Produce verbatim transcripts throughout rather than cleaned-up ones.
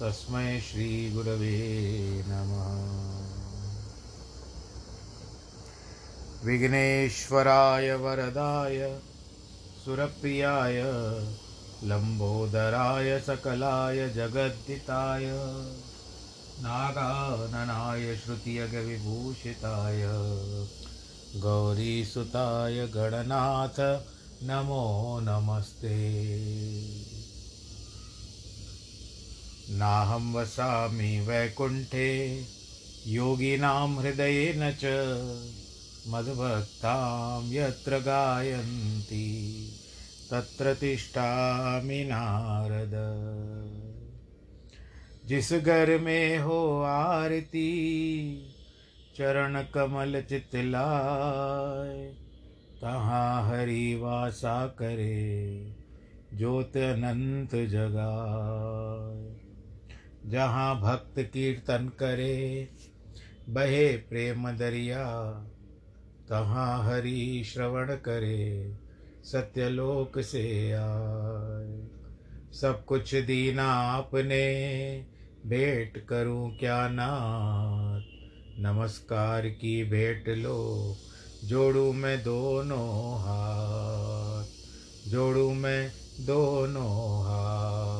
तस्मै श्री गुरवे नमः। विघ्नेश्वराय वरदाय सुरप्रियाय लंबोदराय सकलाय जगद्दिताय नागाननाय श्रुतियग विभूषिताय गौरीसुताय गणनाथ नमो नमस्ते। नाहं वसामि वैकुण्ठे योगिनां हृदयेन च, मद्भक्तां यत्र गायन्ति तत्र तिष्ठामि नारद। जिस घर में हो आरती, चरण कमल चितलाय, तहाँ हरि वासा करे, ज्योत अनंत जगाए। जहाँ भक्त कीर्तन करे, बहे प्रेम दरिया, तहाँ हरि श्रवण करे, सत्यलोक से आए। सब कुछ दीना आपने, भेंट करूं क्या नाथ, नमस्कार की भेंट लो, जोड़ू मैं दोनों हाथ, जोड़ू मैं दोनों हाथ,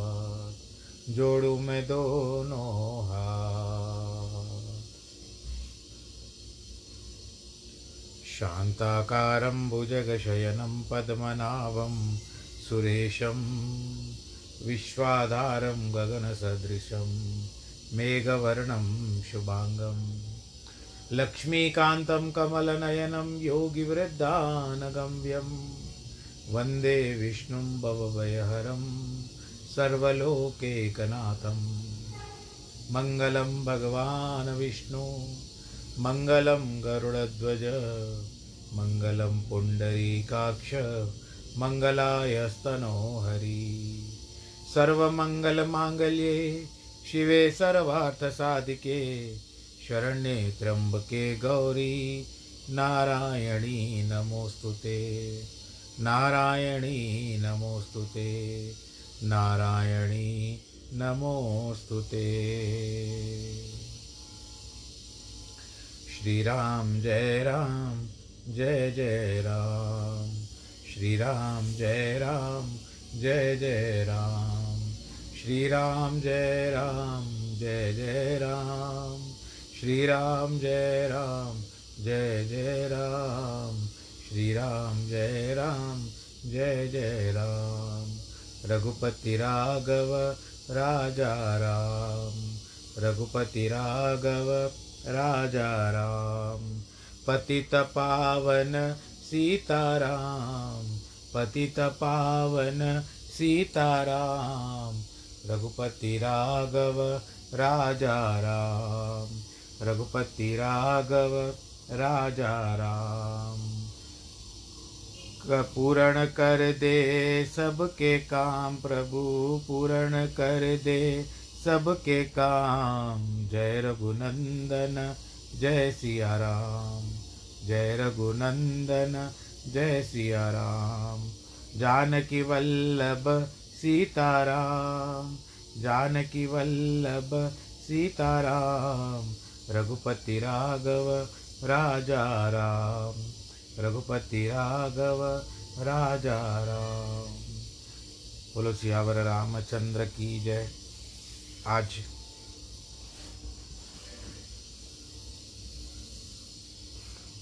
जोड़ू मैं दोनों हाथ। शांताकारं भुजगशयनं पद्मनाभं सुरेशं, विश्वाधारं गगनसदृशं मेघवर्णं शुभांगं, लक्ष्मीकान्तं कमलनयनं योगिवृद्धानगम्यं, वन्दे विष्णुं भवभयहरं सर्वलोकैकनाथं। मङ्गलं भगवान् विष्णु, मङ्गलं गरुडध्वज, मङ्गलं पुण्डरीकाक्ष, मङ्गलायस्तनोहरि। सर्वमङ्गलमाङ्गल्ये शिवे सर्वार्थसाधिके, शरण्ये त्र्यम्बके गौरी नारायणी नमोस्तुते, नारायणी नमोस्तुते, नारायणी नमोस्तुते। श्री राम जय राम जय जय राम, श्री राम जय राम जय जय राम, श्री राम जय राम जय जय राम, श्री राम जय राम जय जय राम, श्री राम जय राम जय जय राम। रघुपति राघव राजा राम, रघुपति राघव राजा राम, पतित पावन सीताराम, पतित पावन सीताराम, रघुपति राघव राजा राम, रघुपति राघव राजा राम। पूर्ण कर दे सबके काम प्रभु, पूर्ण कर दे सबके काम, जय रघुनंदन जय सिया राम, जय रघुनंदन जय सिया राम। जानकी वल्लभ सीताराम, जानकी वल्लभ सीताराम, रघुपति राघव राजा राम, रघुपति राघव राजा राम। बोलो सियावर रामचंद्र की जय। आज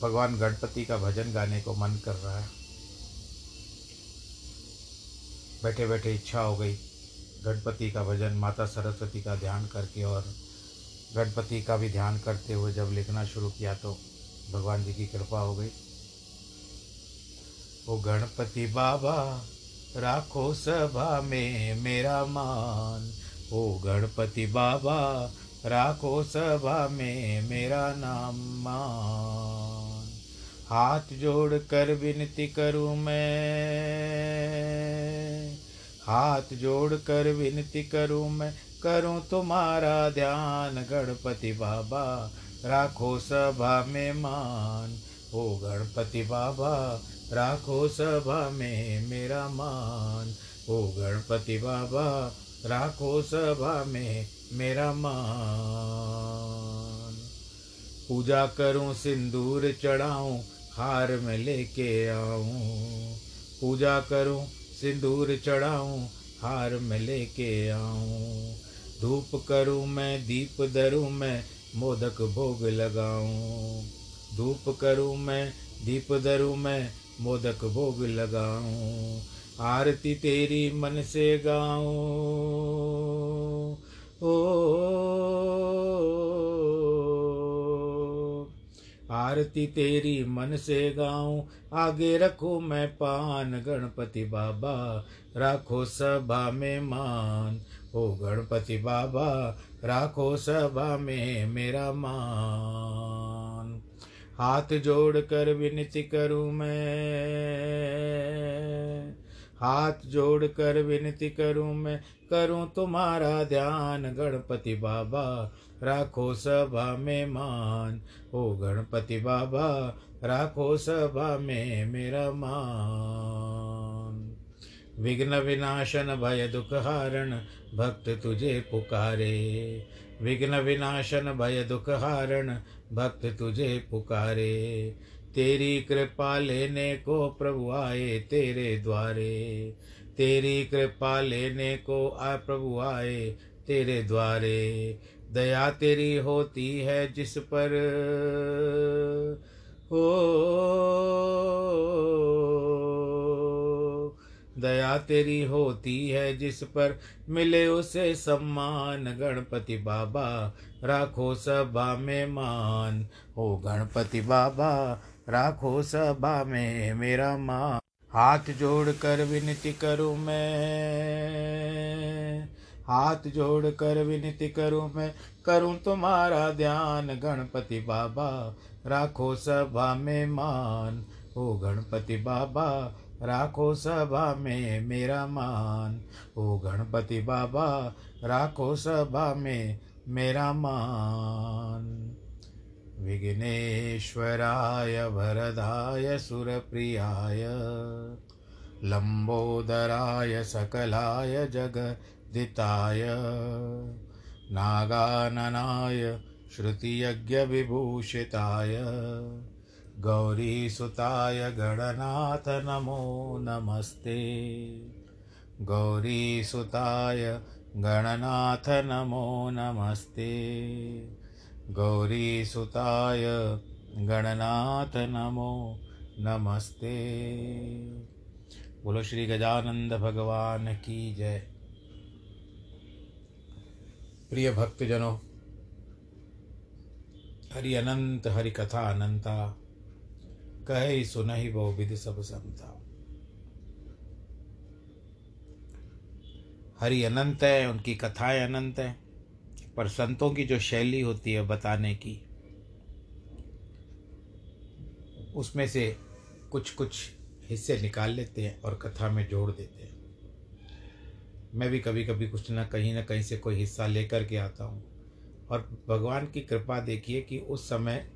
भगवान गणपति का भजन गाने को मन कर रहा है। बैठे बैठे इच्छा हो गई गणपति का भजन, माता सरस्वती का ध्यान करके और गणपति का भी ध्यान करते हुए जब लिखना शुरू किया तो भगवान जी की कृपा हो गई। ओ गणपति बाबा राखो सभा में मेरा मान, ओ गणपति बाबा राखो सभा में मेरा नाम मान। हाथ जोड़ कर विनती करूँ मैं, हाथ जोड़ कर विनती करूँ मैं, करूँ तुम्हारा ध्यान। गणपति बाबा राखो सभा में मान, ओ गणपति बाबा राखो सभा में मेरा मान। ओ गणपति बाबा राखो सभा में मेरा मान। पूजा करूं सिंदूर चढ़ाऊं हार में लेके आऊं, पूजा करूं सिंदूर चढ़ाऊं हार में लेके आऊं। धूप करूं मैं दीप धरूं मैं मोदक भोग लगाऊं, धूप करूं मैं दीप धरूं मैं मोदक भोग लगाऊं। आरती तेरी मन से गाऊं, ओ आरती तेरी मन से गाऊं। आगे रखूं मैं पान, गणपति बाबा राखो सभा में मान। ओ गणपति बाबा राखो सभा में मेरा मान। हाथ जोड़ कर विनती करूं मैं, हाथ जोड़ कर विनती करूं मैं, करूं तुम्हारा ध्यान। गणपति बाबा राखो सभा में मान, ओ गणपति बाबा राखो सभा में मेरा मान। विघ्न विनाशन भय दुख हारण भक्त तुझे पुकारे, विघ्न विनाशन भय दुख हारण भक्त तुझे पुकारे। तेरी कृपा लेने को प्रभु आए तेरे द्वारे, तेरी कृपा लेने को आ प्रभु आए तेरे द्वारे। दया तेरी होती है जिस पर, ओ दया तेरी होती है जिस पर, मिले उसे सम्मान। गणपति बाबा राखो सभा में मान, ओ गणपति बाबा राखो सभा में मेरा मान। हाथ जोड़ कर विनती करूँ मैं, हाथ जोड़ कर विनती करूँ मैं, करूँ तुम्हारा ध्यान। गणपति बाबा राखो सभा में मान, ओ गणपति बाबा राखो सभा में मेरा मान। ओ गणपति बाबा राखो सभा में मेरा मान। विघ्नेश्वराय वरदाय सुरप्रियाय लंबोदराय सकलाय जगदिताय नागाननाय श्रुतियज्ञ विभूषिताय गौरीसुताय गणनाथ नमो नमस्ते, गौरीसुताय गणनाथ नमो नमस्ते, गौरीसुताय गणनाथ नमो नमस्ते। बोलो श्री गजानंद भगवान की जय। प्रिय भक्तजनों, हरि अनंत हरि कथा अनंता, कहे सुनहि बहुविध सब संता। हरि अनंत है, उनकी कथाएं अनंत हैं, पर संतों की जो शैली होती है बताने की, उसमें से कुछ कुछ हिस्से निकाल लेते हैं और कथा में जोड़ देते हैं। मैं भी कभी कभी कुछ ना कहीं ना कहीं से कोई हिस्सा लेकर के आता हूँ, और भगवान की कृपा देखिए कि उस समय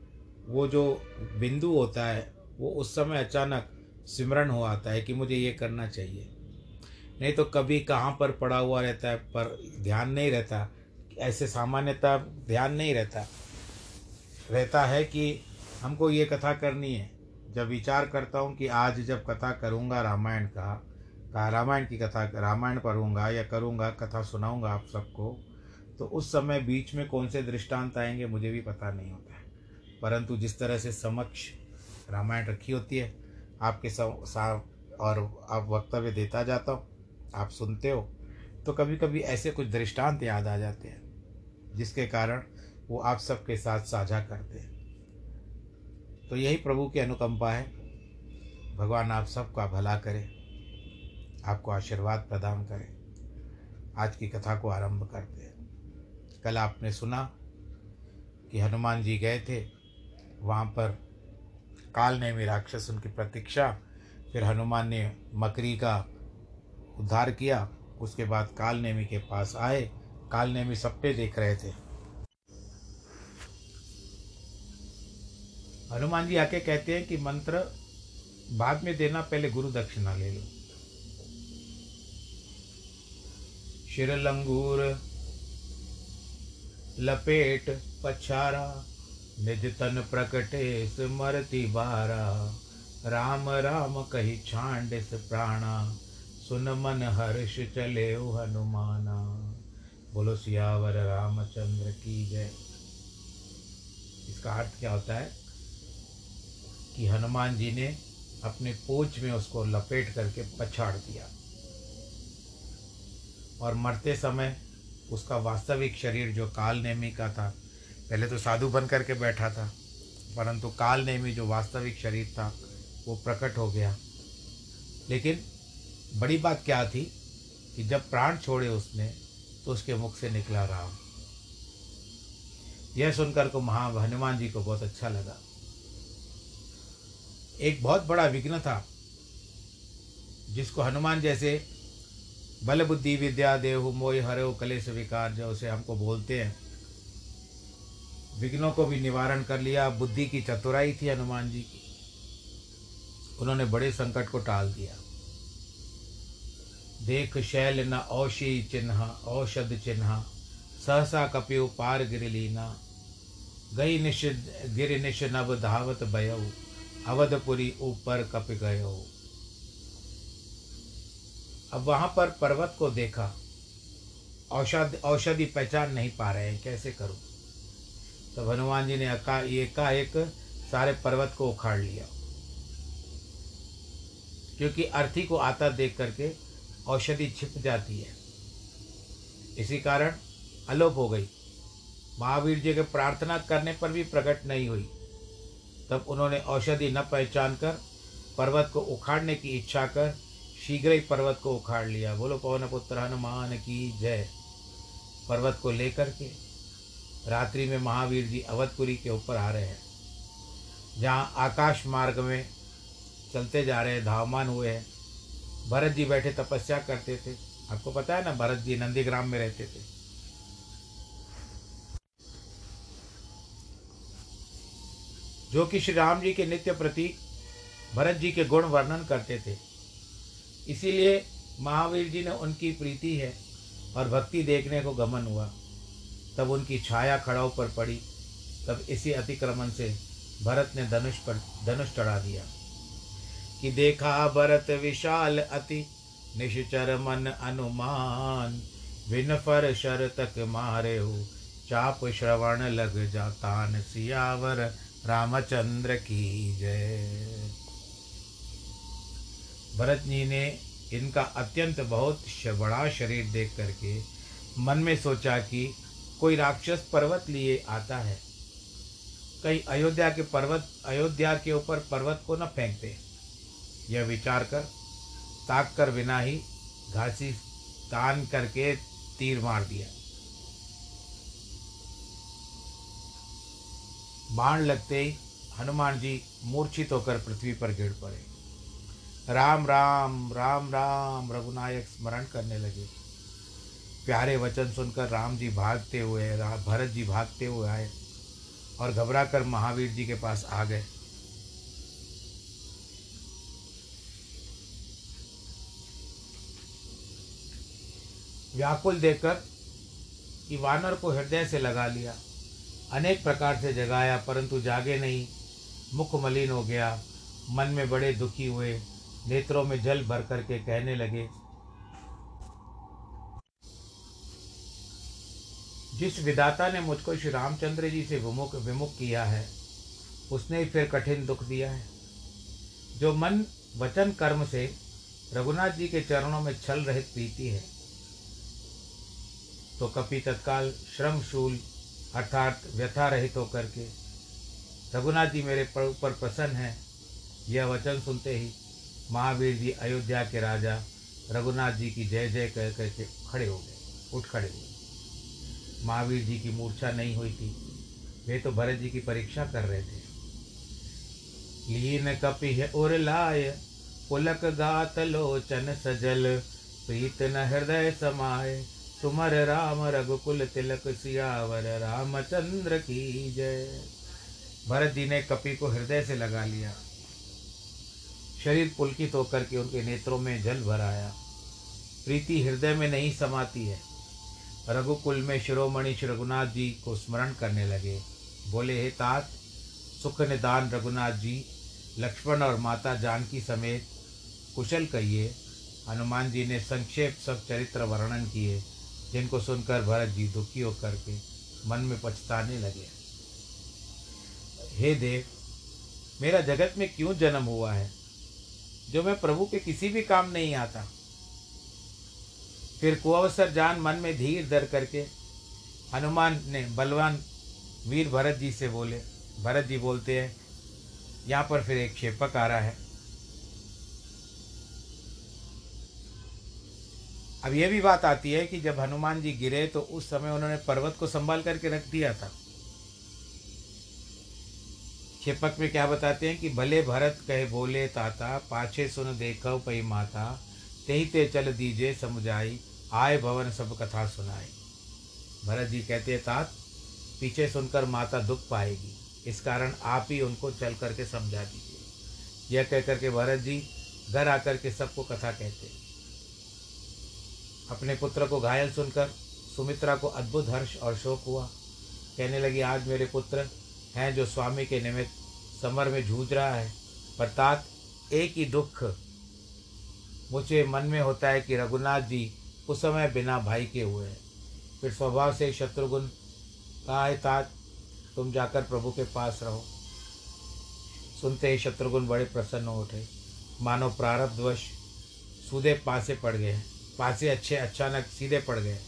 वो जो बिंदु होता है वो उस समय अचानक स्मरण हो आता है कि मुझे ये करना चाहिए। नहीं तो कभी कहाँ पर पड़ा हुआ रहता है पर ध्यान नहीं रहता, ऐसे सामान्यतः ध्यान नहीं रहता रहता है कि हमको ये कथा करनी है। जब विचार करता हूँ कि आज जब कथा करूँगा रामायण का का रामायण की कथा, रामायण पढ़ूँगा या करूँगा कथा सुनाऊँगा आप सबको, तो उस समय बीच में कौन से दृष्टांत आएंगे मुझे भी पता नहीं होता है, परंतु जिस तरह से समक्ष रामायण रखी होती है आपके साथ और आप वक्तव्य देता जाता हो, आप सुनते हो, तो कभी कभी ऐसे कुछ दृष्टांत याद आ जाते हैं जिसके कारण वो आप सबके साथ साझा करते हैं। तो यही प्रभु की अनुकंपा है। भगवान आप सबका भला करे, आपको आशीर्वाद प्रदान करे, आज की कथा को आरंभ करते हैं। कल आपने सुना कि हनुमान जी गए थे, वहाँ पर काल नेमी राक्षस उनकी प्रतीक्षा, फिर हनुमान ने मकरी का उद्धार किया। उसके बाद काल नेमी के पास आए, काल नेमी सब पे देख रहे थे। हनुमान जी आके कहते हैं कि मंत्र बाद में देना, पहले गुरु दक्षिणा ले लो। शिर लंगूर लपेट पछारा, निज तन प्रकटे स्मरति बारा, राम राम कही छांडिस प्राणा, सुन मन हर्ष चले हनुमाना। बोलो सियावर रामचंद्र की जय। इसका अर्थ क्या होता है कि हनुमान जी ने अपने पोछ में उसको लपेट करके पछाड़ दिया और मरते समय उसका वास्तविक शरीर जो कालनेमी का था, पहले तो साधु बन करके बैठा था, परंतु कालनेमी जो वास्तविक शरीर था वो प्रकट हो गया। लेकिन बड़ी बात क्या थी कि जब प्राण छोड़े उसने तो उसके मुख से निकला राम। यह सुनकर को महा हनुमान जी को बहुत अच्छा लगा। एक बहुत बड़ा विघ्न था जिसको हनुमान जैसे बल बुद्धि विद्या देहु मोहि हरहु कलेश विकार जो उसे हमको बोलते हैं, विघ्नों को भी निवारण कर लिया। बुद्धि की चतुराई थी हनुमान जी की, उन्होंने बड़े संकट को टाल दिया। देख शैल न औषी चिन्ह औषध चिन्ह, सहसा कपिउ पार गिर लीना, गई निश गिर निश नभ धावत भयउ, अवधपुरी ऊपर कप गए हो। अब वहाँ पर पर्वत को देखा, औषध औषधि पहचान नहीं पा रहे हैं, कैसे करूँ। तब हनुमान जी ने अका एकाएक सारे पर्वत को उखाड़ लिया, क्योंकि अर्थी को आता देख करके औषधि छिप जाती है। इसी कारण अलोप हो गई। महावीर जी के प्रार्थना करने पर भी प्रकट नहीं हुई। तब उन्होंने औषधि न पहचान कर पर्वत को उखाड़ने की इच्छा कर शीघ्र ही पर्वत को उखाड़ लिया। बोलो पवन पुत्र हनुमान की जय। पर्वत को लेकर के रात्रि में महावीर जी अवधपुरी के ऊपर आ रहे हैं, जहाँ आकाश मार्ग में चलते जा रहे हैं, धावमान हुए हैं। भरत जी बैठे तपस्या करते थे, आपको पता है ना, भरत जी नंदीग्राम में रहते थे। जो कि श्री राम जी के नित्य प्रतीक भरत जी के गुण वर्णन करते थे, इसीलिए महावीर जी ने उनकी प्रीति है और भक्ति देखने को गमन हुआ। तब उनकी छाया खड़ाव पर पड़ी, तब इसी अतिक्रमण से भरत ने धनुष पर धनुष चढ़ा दिया कि देखा भरत विशाल अति, निश्चर मन अनुमान, विनफर शर तक मारे हो, चाप श्रवण लग जातान, सियावर रामचंद्र की जय। भरत जी ने इनका अत्यंत बहुत बड़ा शरीर देख करके मन में सोचा कि कोई राक्षस पर्वत लिए आता है, कहीं अयोध्या के पर्वत अयोध्या के ऊपर पर्वत को न फेंक दे। यह विचार कर ताक कर बिना ही घासी तान करके तीर मार दिया। बाण लगते ही हनुमान जी मूर्छित होकर पृथ्वी पर गिर पड़े। राम राम राम राम रघुनायक स्मरण करने लगे। प्यारे वचन सुनकर राम जी भागते हुए भरत जी भागते हुए आए और घबराकर महावीर जी के पास आ गए। व्याकुल देखकर कि वानर को हृदय से लगा लिया, अनेक प्रकार से जगाया परंतु जागे नहीं, मुख मलिन हो गया, मन में बड़े दुखी हुए, नेत्रों में जल भर करके कहने लगे, जिस विधाता ने मुझको श्री रामचंद्र जी से विमुख विमुख किया है उसने ही फिर कठिन दुख दिया है। जो मन वचन कर्म से रघुनाथ जी के चरणों में छल रहित प्रीति है, तो कपि तत्काल श्रमशूल अर्थात व्यथा रहित होकर के रघुनाथ जी मेरे ऊपर प्रसन्न हैं। यह वचन सुनते ही महावीर जी अयोध्या के राजा रघुनाथ जी की जय जय कह करके खड़े हो गए। उठ खड़े हुए। महावीर जी की मूर्छा नहीं हुई थी, वे तो भरत जी की परीक्षा कर रहे थे। लीन कपिह उर लाय पुलक गात लोचन सजल प्रीत न हृदय समाये सुमर राम रघुकुल तिलक सियावर रामचंद्र की जय। भरत जी ने कपि को हृदय से लगा लिया। शरीर पुलकित होकर के उनके नेत्रों में जल भर आया। प्रीति हृदय में नहीं समाती है। रघुकुल में शिरोमणि श्री रघुनाथ जी को स्मरण करने लगे। बोले, हे तात, सुख निदान रघुनाथ जी, लक्ष्मण और माता जानकी समेत कुशल कहिए। हनुमान जी ने संक्षेप सब चरित्र वर्णन किए, जिनको सुनकर भरत जी दुखी होकर के मन में पछताने लगे। हे देव, मेरा जगत में क्यों जन्म हुआ है, जो मैं प्रभु के किसी भी काम नहीं आता। फिर कुअवसर जान मन में धीर धर करके हनुमान ने बलवान वीर भरत जी से बोले। भरत जी बोलते हैं, यहाँ पर फिर एक क्षेपक आ रहा है। अब यह भी बात आती है कि जब हनुमान जी गिरे तो उस समय उन्होंने पर्वत को संभाल करके रख दिया था। क्षेपक में क्या बताते हैं कि भले भरत कहे बोले ताता, पाछे सुन देखो पई माता, तेही ते चल दीजे समझाई, आए भवन सब कथा सुनाई। भरत जी कहते हैं, तात, पीछे सुनकर माता दुख पाएगी, इस कारण आप ही उनको चल करके समझा दीजिए। यह कह करके भरत जी घर आकर के सबको कथा कहते हैं। अपने पुत्र को घायल सुनकर सुमित्रा को अद्भुत हर्ष और शोक हुआ। कहने लगी, आज मेरे पुत्र हैं जो स्वामी के निमित्त समर में जूझ रहा है, पर तात एक ही दुख मुझे मन में होता है कि रघुनाथ जी उस समय बिना भाई के हुए हैं। फिर स्वभाव से शत्रुघ्न कहा, है तात, तुम जाकर प्रभु के पास रहो। सुनते ही शत्रुघ्न बड़े प्रसन्न हो उठे, मानो प्रारब्धवश सूदे पासे पड़ गए, पासे अच्छे अचानक सीधे पड़ गए।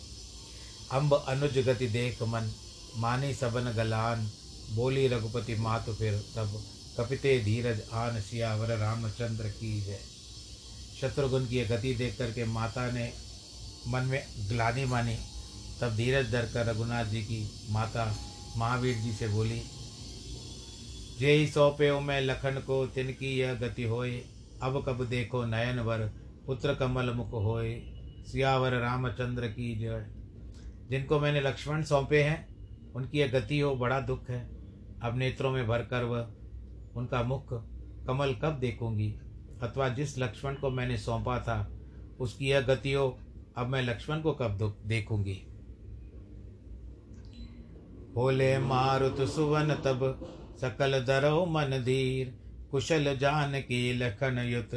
अम्ब अनुज गति देख मन मानी सबन गलान, बोली रघुपति मातु फिर तब कपिते धीरज आन, सियावर रामचंद्र की जय। शत्रुघ्न की गति देख करके माता ने मन में ग्लानि मानी, तब धीरज धर कर रघुनाथ जी की माता महावीर जी से बोली, जे ही सौंपे मैं लखन को, तिनकी यह गति होए, अब कब देखो नयन वर, पुत्र कमल मुख होए, सियावर रामचंद्र की जय। जिनको मैंने लक्ष्मण सौंपे हैं, उनकी यह गति हो, बड़ा दुख है। अब नेत्रों में भरकर वह उनका मुख कमल कब देखूंगी, अथवा जिस लक्ष्मण को मैंने सौंपा था, उसकी यह गति हो, अब मैं लक्ष्मण को कब दुख देखूंगी। बोले मारुत सुवन तब सकल दरो मन धीर, कुशल जान की लखन युत,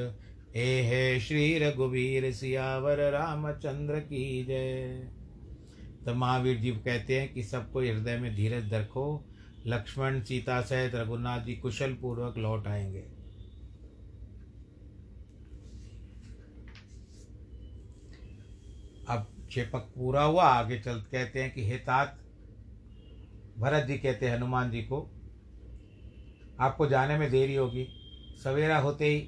ए हे श्री रघुवीर, सियावर रामचंद्र की जय। तो महावीर जी कहते हैं कि सबको हृदय में धीरज रखो, लक्ष्मण सीता सहित रघुनाथ जी कुशल पूर्वक लौट आएंगे। अब क्षेपक पूरा हुआ। आगे चल कहते हैं कि हे तात, भरत जी कहते हैं हनुमान जी को, आपको जाने में देरी होगी, सवेरा होते ही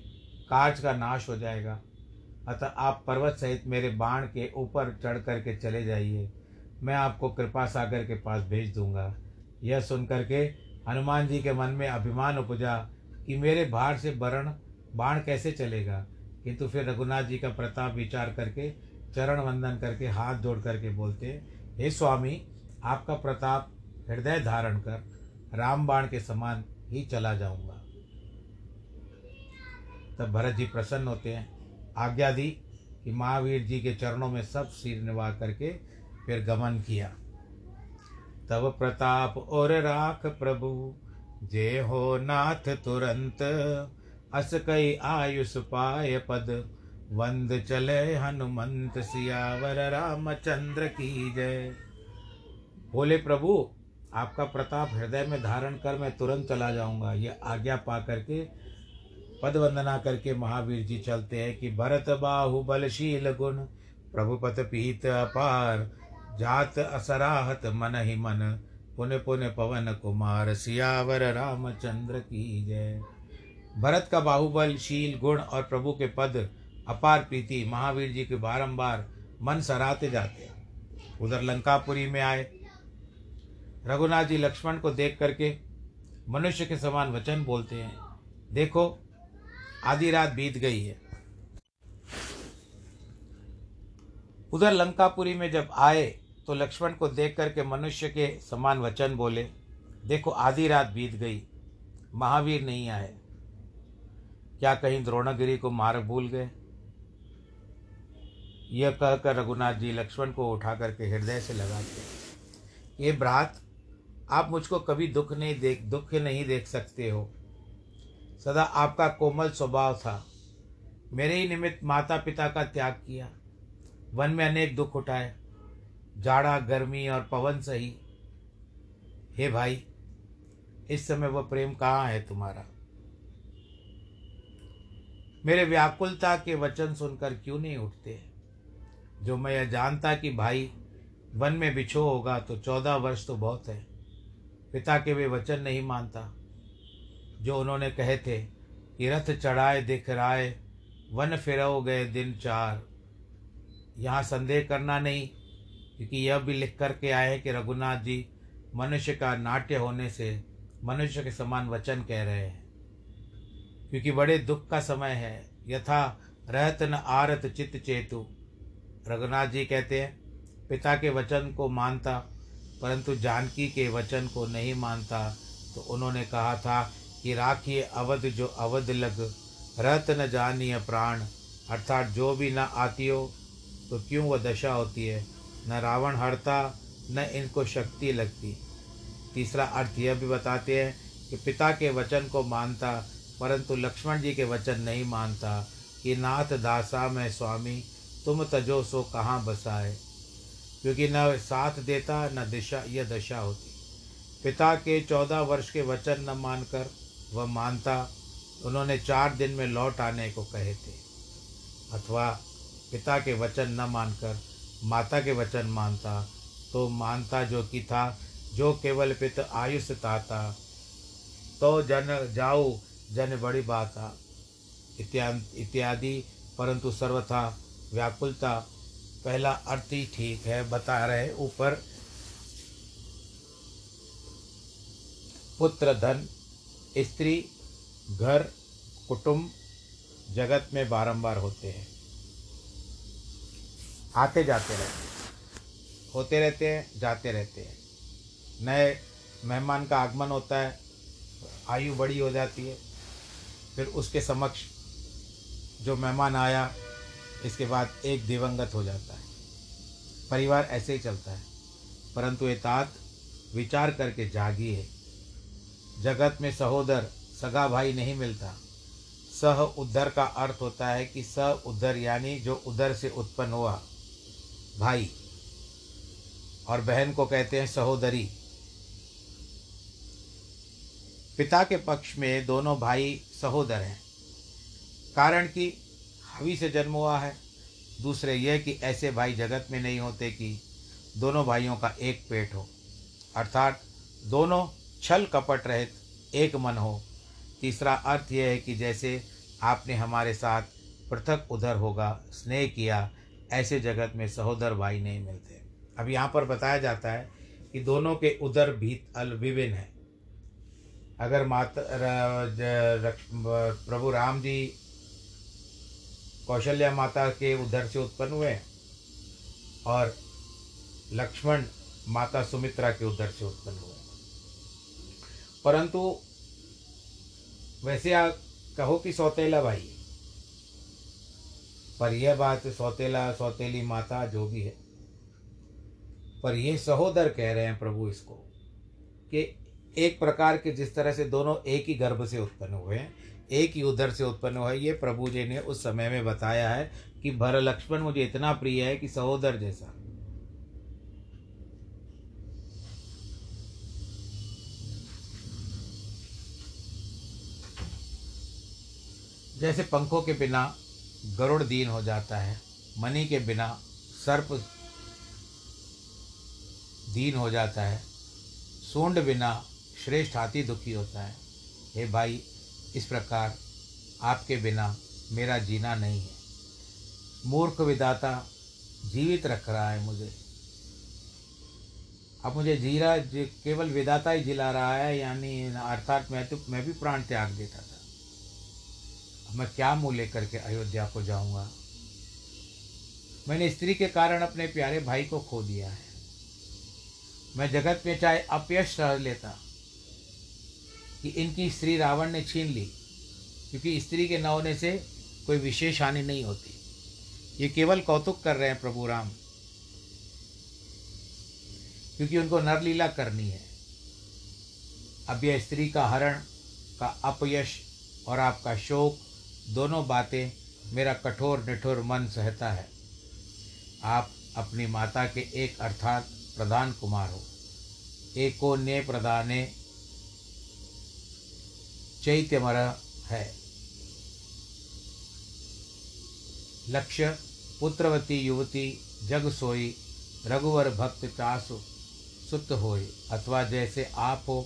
कार्य का नाश हो जाएगा, अतः आप पर्वत सहित मेरे बाण के ऊपर चढ़ करके चले जाइए, मैं आपको कृपा सागर के पास भेज दूंगा। यह सुन करके हनुमान जी के मन में अभिमान उपजा कि मेरे भार से बरण बाण कैसे चलेगा, किंतु फिर रघुनाथ जी का प्रताप विचार करके चरण वंदन करके हाथ जोड़ करके बोलते, हे स्वामी, आपका प्रताप हृदय धारण कर राम बाण के समान ही चला जाऊंगा। तब भरत जी प्रसन्न होते हैं, आज्ञा दी कि महावीर जी के चरणों में सब सिर निभा करके फिर गमन किया। तब प्रताप और राख प्रभु जय हो नाथ तुरंत, अस कई आयुष पाय पद वंद चले हनुमंत, सियावर रामचंद्र की जय। बोले, प्रभु, आपका प्रताप हृदय में धारण कर मैं तुरंत चला जाऊंगा। यह आज्ञा पा करके पदवंदना करके महावीर जी चलते हैं कि भरत बाहु बलशील गुण, प्रभुपत पीत अपार, जात असराहत मन ही मन, पुन पुन पवन कुमार, सियावर रामचंद्र की जय। भरत का बाहुबलशील गुण और प्रभु के पद अपार प्रीति महावीर जी के बारंबार मन सराहते जाते हैं। उधर लंकापुरी में आए। रघुनाथ जी लक्ष्मण को देख करके मनुष्य के समान वचन बोलते हैं, देखो आधी रात बीत गई है। उधर लंकापुरी में जब आए तो लक्ष्मण को देख करके मनुष्य के समान वचन बोले, देखो आधी रात बीत गई, महावीर नहीं आए। क्या कहीं द्रोणागिरी को मार भूल गए? यह कहकर रघुनाथ जी लक्ष्मण को उठा करके हृदय से लगा दिया। ये भ्रात, आप मुझको कभी दुख नहीं देख दुख नहीं देख सकते हो। सदा आपका कोमल स्वभाव था। मेरे ही निमित्त माता पिता का त्याग किया, वन में अनेक दुख उठाए, जाड़ा गर्मी और पवन सही। हे भाई, इस समय वह प्रेम कहाँ है तुम्हारा? मेरे व्याकुलता के वचन सुनकर क्यों नहीं उठते? जो मैं यह जानता कि भाई वन में बिछो होगा तो चौदह वर्ष तो बहुत है। पिता के वे वचन नहीं मानता जो उन्होंने कहे थे कि रथ चढ़ाए दिखराए वन फिरो गए दिन चार। यहाँ संदेह करना नहीं, क्योंकि यह भी लिख करके आए हैं कि रघुनाथ जी मनुष्य का नाट्य होने से मनुष्य के समान वचन कह रहे हैं, क्योंकि बड़े दुख का समय है। यथा रहत न आरत चित्त चेतु। रघुनाथ जी कहते हैं, पिता के वचन को मानता परंतु जानकी के वचन को नहीं मानता। तो उन्होंने कहा था कि राखिए अवध जो अवध लग रहत न जानिए प्राण। अर्थात जो भी न आती हो तो क्यों वह दशा होती है, न रावण हरता न इनको शक्ति लगती। तीसरा अर्थ यह भी बताते हैं कि पिता के वचन को मानता परंतु लक्ष्मण जी के वचन नहीं मानता कि नाथ दासा मैं स्वामी तुम तजो सो कहाँ बसाए। क्योंकि न साथ देता न दिशा यह दशा होती। पिता के चौदह वर्ष के वचन न मानकर वह मानता। उन्होंने चार दिन में लौट आने को कहे थे। अथवा पिता के वचन न मानकर माता के वचन मानता तो मानता जो कि था जो केवल पित आयुष ताता तो जन जाऊ जन बड़ी बाता इत्यादि। परंतु सर्वथा व्याकुलता। पहला अर्थ ही ठीक है, बता रहे ऊपर पुत्र धन स्त्री घर कुटुंब जगत में बारंबार होते हैं, आते जाते रहते हैं, होते रहते हैं, जाते रहते हैं। नए मेहमान का आगमन होता है, आयु बड़ी हो जाती है, फिर उसके समक्ष जो मेहमान आया इसके बाद एक दिवंगत हो जाता है। परिवार ऐसे ही चलता है। परंतु एतात विचार करके जागी है। जगत में सहोदर सगा भाई नहीं मिलता। सह उद्धर का अर्थ होता है कि सह उद्धर यानी जो उधर से उत्पन्न हुआ भाई, और बहन को कहते हैं सहोदरी। पिता के पक्ष में दोनों भाई सहोदर हैं। कारण कि हवि से जन्म हुआ है। दूसरे यह कि ऐसे भाई जगत में नहीं होते कि दोनों भाइयों का एक पेट हो, अर्थात दोनों छल कपट रहित एक मन हो। तीसरा अर्थ यह है कि जैसे आपने हमारे साथ पृथक उधर होगा स्नेह किया, ऐसे जगत में सहोदर भाई नहीं मिलते। अब यहाँ पर बताया जाता है कि दोनों के उधर भीत अल विभिन्न है। अगर माता प्रभु राम जी कौशल्या माता के उधर से उत्पन्न हुए और लक्ष्मण माता सुमित्रा के उधर से उत्पन्न हुए। परंतु वैसे आप कहो कि सौतेला भाई, पर यह बात सौतेला सौतेली माता जो भी है, पर यह सहोदर कह रहे हैं प्रभु इसको कि एक प्रकार के जिस तरह से दोनों एक ही गर्भ से उत्पन्न हुए हैं, एक ही उधर से उत्पन्न हुआ है। ये प्रभु जी ने उस समय में बताया है कि भर लक्ष्मण मुझे इतना प्रिय है कि सहोदर जैसा। जैसे पंखों के बिना गरुड़ दीन हो जाता है, मणि के बिना सर्प दीन हो जाता है, सूंड बिना श्रेष्ठ हाथी दुखी होता है। हे भाई, इस प्रकार आपके बिना मेरा जीना नहीं है। मूर्ख विदाता जीवित रख रहा है मुझे, अब मुझे जीरा जो केवल विधाता ही जिला रहा है, यानी अर्थात मैं तो मैं भी प्राण त्याग देता था, मैं क्या मुँह लेकर के अयोध्या को जाऊंगा। मैंने स्त्री के कारण अपने प्यारे भाई को खो दिया है। मैं जगत में चाहे अपयश सह लेता कि इनकी स्त्री रावण ने छीन ली, क्योंकि स्त्री के न होने से कोई विशेष हानि नहीं होती। ये केवल कौतुक कर रहे हैं प्रभु राम, क्योंकि उनको नरलीला करनी है। अब यह स्त्री का हरण का अपयश और आपका शोक, दोनों बातें मेरा कठोर निठुर मन सहता है। आप अपनी माता के एक अर्थात प्रधान कुमार हो। एको ने प्रधाने चैत्यमरा है। लक्ष्य पुत्रवती युवती जग सोई, रघुवर भक्त चासु सुत होए। अथवा जैसे आप हो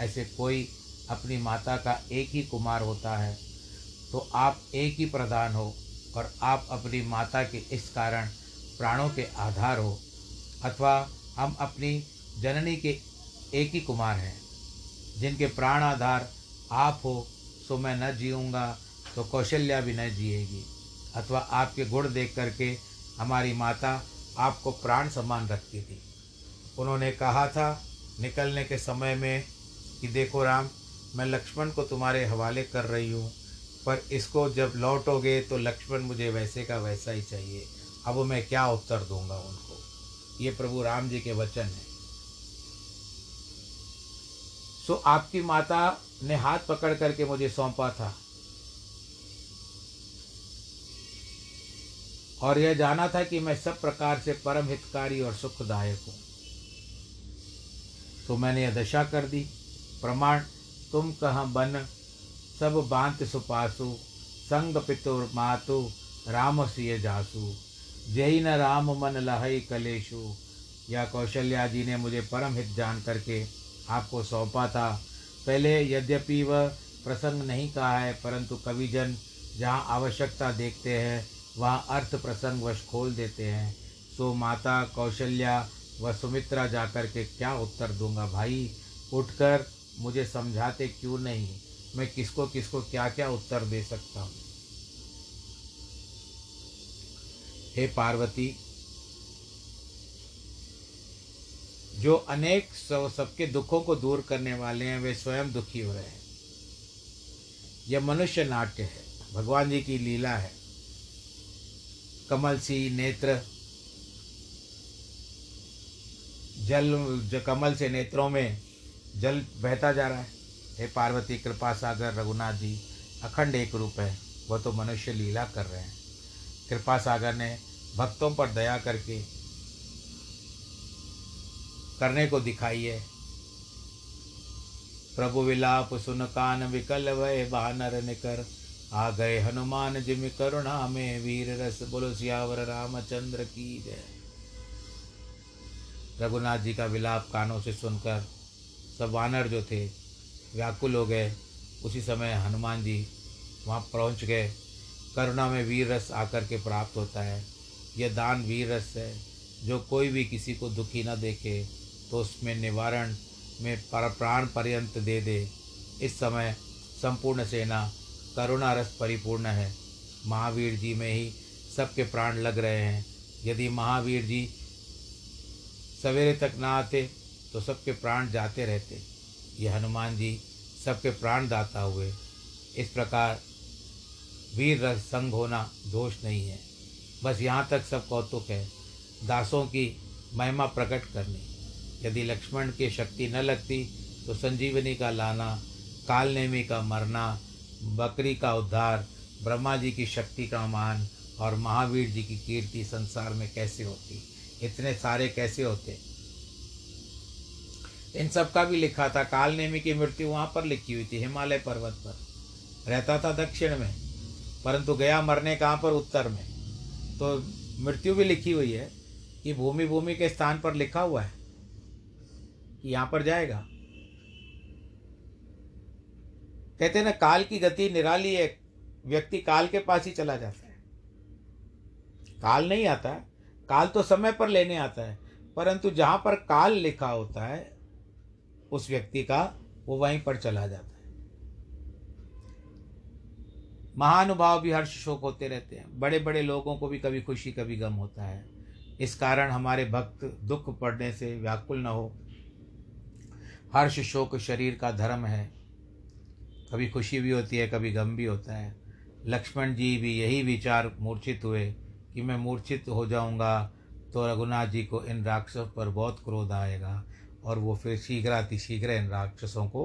ऐसे कोई अपनी माता का एक ही कुमार होता है, तो आप एक ही प्रधान हो और आप अपनी माता के इस कारण प्राणों के आधार हो। अथवा हम अपनी जननी के एक ही कुमार हैं, जिनके प्राण आधार आप हो, सो मैं न जीऊँगा तो कौशल्या भी न जिएगी। अथवा आपके गुण देख करके हमारी माता आपको प्राण समान रखती थी। उन्होंने कहा था निकलने के समय में कि देखो राम, मैं लक्ष्मण को तुम्हारे हवाले कर रही हूँ, पर इसको जब लौटोगे तो लक्ष्मण मुझे वैसे का वैसा ही चाहिए। अब मैं क्या उत्तर दूंगा उनको। ये प्रभु राम जी के वचन हैं। सो आपकी माता ने हाथ पकड़ करके मुझे सौंपा था और यह जाना था कि मैं सब प्रकार से परम हितकारी और सुखदायक हूँ। तो मैंने यह दशा कर दी। प्रमाण तुम कहाँ बन सब बांत सुपासु, संग पितुर मातु राम सिय जासु। जय न राम मन लहई कलेशु। या कौशल्या जी ने मुझे परम हित जान करके आपको सौंपा था। पहले यद्यपि वह प्रसंग नहीं कहा है, परंतु कविजन जहाँ आवश्यकता देखते हैं वहाँ अर्थ प्रसंगवश खोल देते हैं। सो माता कौशल्या व सुमित्रा जाकर के क्या उत्तर दूंगा भाई। उठकर मुझे समझाते क्यों नहीं, मैं किसको किसको क्या क्या उत्तर दे सकता हूँ। हे पार्वती, जो अनेक सौ सबके दुखों को दूर करने वाले हैं, वे स्वयं दुखी हो रहे हैं। यह मनुष्य नाट्य है, भगवान जी की लीला है। कमल सी नेत्र जल, जो कमल से नेत्रों में जल बहता जा रहा है। हे पार्वती, कृपा सागर रघुनाथ जी अखंड एक रूप है, वह तो मनुष्य लीला कर रहे हैं। कृपा सागर ने भक्तों पर दया करके करने को दिखाई है। प्रभु विलाप सुन कान विकल भय बानर निकर, आ गए हनुमान जिम करुणा में वीर रस। बोलो सियावर रामचंद्र की जय। रघुनाथ जी का विलाप कानों से सुनकर सब वानर जो थे व्याकुल हो गए। उसी समय हनुमान जी वहाँ पहुँच गए। करुणा में वीर रस आकर के प्राप्त होता है। यह दान वीर रस है, जो कोई भी किसी को दुखी न देखे तो उसमें निवारण में पर प्राण पर्यंत दे दे। इस समय संपूर्ण सेना करुणा रस परिपूर्ण है। महावीर जी में ही सबके प्राण लग रहे हैं। यदि महावीर जी सवेरे तक ना आते तो सबके प्राण जाते रहते। यह हनुमान जी सबके प्राण दाता हुए। इस प्रकार वीर रस संग होना दोष नहीं है। बस यहाँ तक सब कौतुक है, दासों की महिमा प्रकट करनी। यदि लक्ष्मण की शक्ति न लगती तो संजीवनी का लाना, कालनेमी का मरना, बकरी का उद्धार, ब्रह्मा जी की शक्ति का मान और महावीर जी की कीर्ति संसार में कैसे होती, इतने सारे कैसे होते। इन सब का भी लिखा था। कालनेमी की मृत्यु वहाँ पर लिखी हुई थी, हिमालय पर्वत पर। रहता था दक्षिण में, परंतु गया मरने कहाँ पर, उत्तर में। तो मृत्यु भी लिखी हुई है कि भूमि भूमि के स्थान पर लिखा हुआ है कि यहाँ पर जाएगा। कहते हैं ना, काल की गति निराली है, व्यक्ति काल के पास ही चला जाता है। काल नहीं आता है, काल तो समय पर लेने आता है, परंतु जहाँ पर काल लिखा होता है उस व्यक्ति का वो वहीं पर चला जाता है। महानुभाव भी हर्ष शोक होते रहते हैं। बड़े बड़े लोगों को भी कभी खुशी कभी गम होता है। इस कारण हमारे भक्त दुख पड़ने से व्याकुल न हो। हर्ष शोक शरीर का धर्म है, कभी खुशी भी होती है कभी गम भी होता है। लक्ष्मण जी भी यही विचार मूर्छित हुए कि मैं मूर्छित हो जाऊंगा तो रघुनाथ जी को इन राक्षसों पर बहुत क्रोध आएगा और वो फिर शीघ्रातिशीघ्र इन राक्षसों को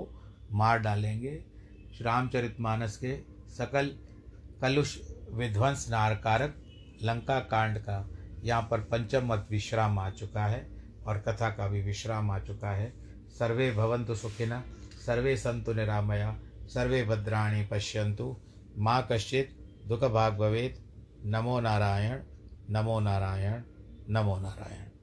मार डालेंगे। रामचरितमानस के सकल कलुष विध्वंस नारकारक लंका कांड का यहाँ पर पंचम मत विश्राम आ चुका है और कथा का भी विश्राम आ चुका है। सर्वे भवन्तु सुखिनः, सर्वे सन्तु निरामया, सर्वे भद्राणि पश्यन्तु, माँ कश्चित् दुःखभाग् भवेत्। नमो नारायण, नमो नारायण, नमो नारायण।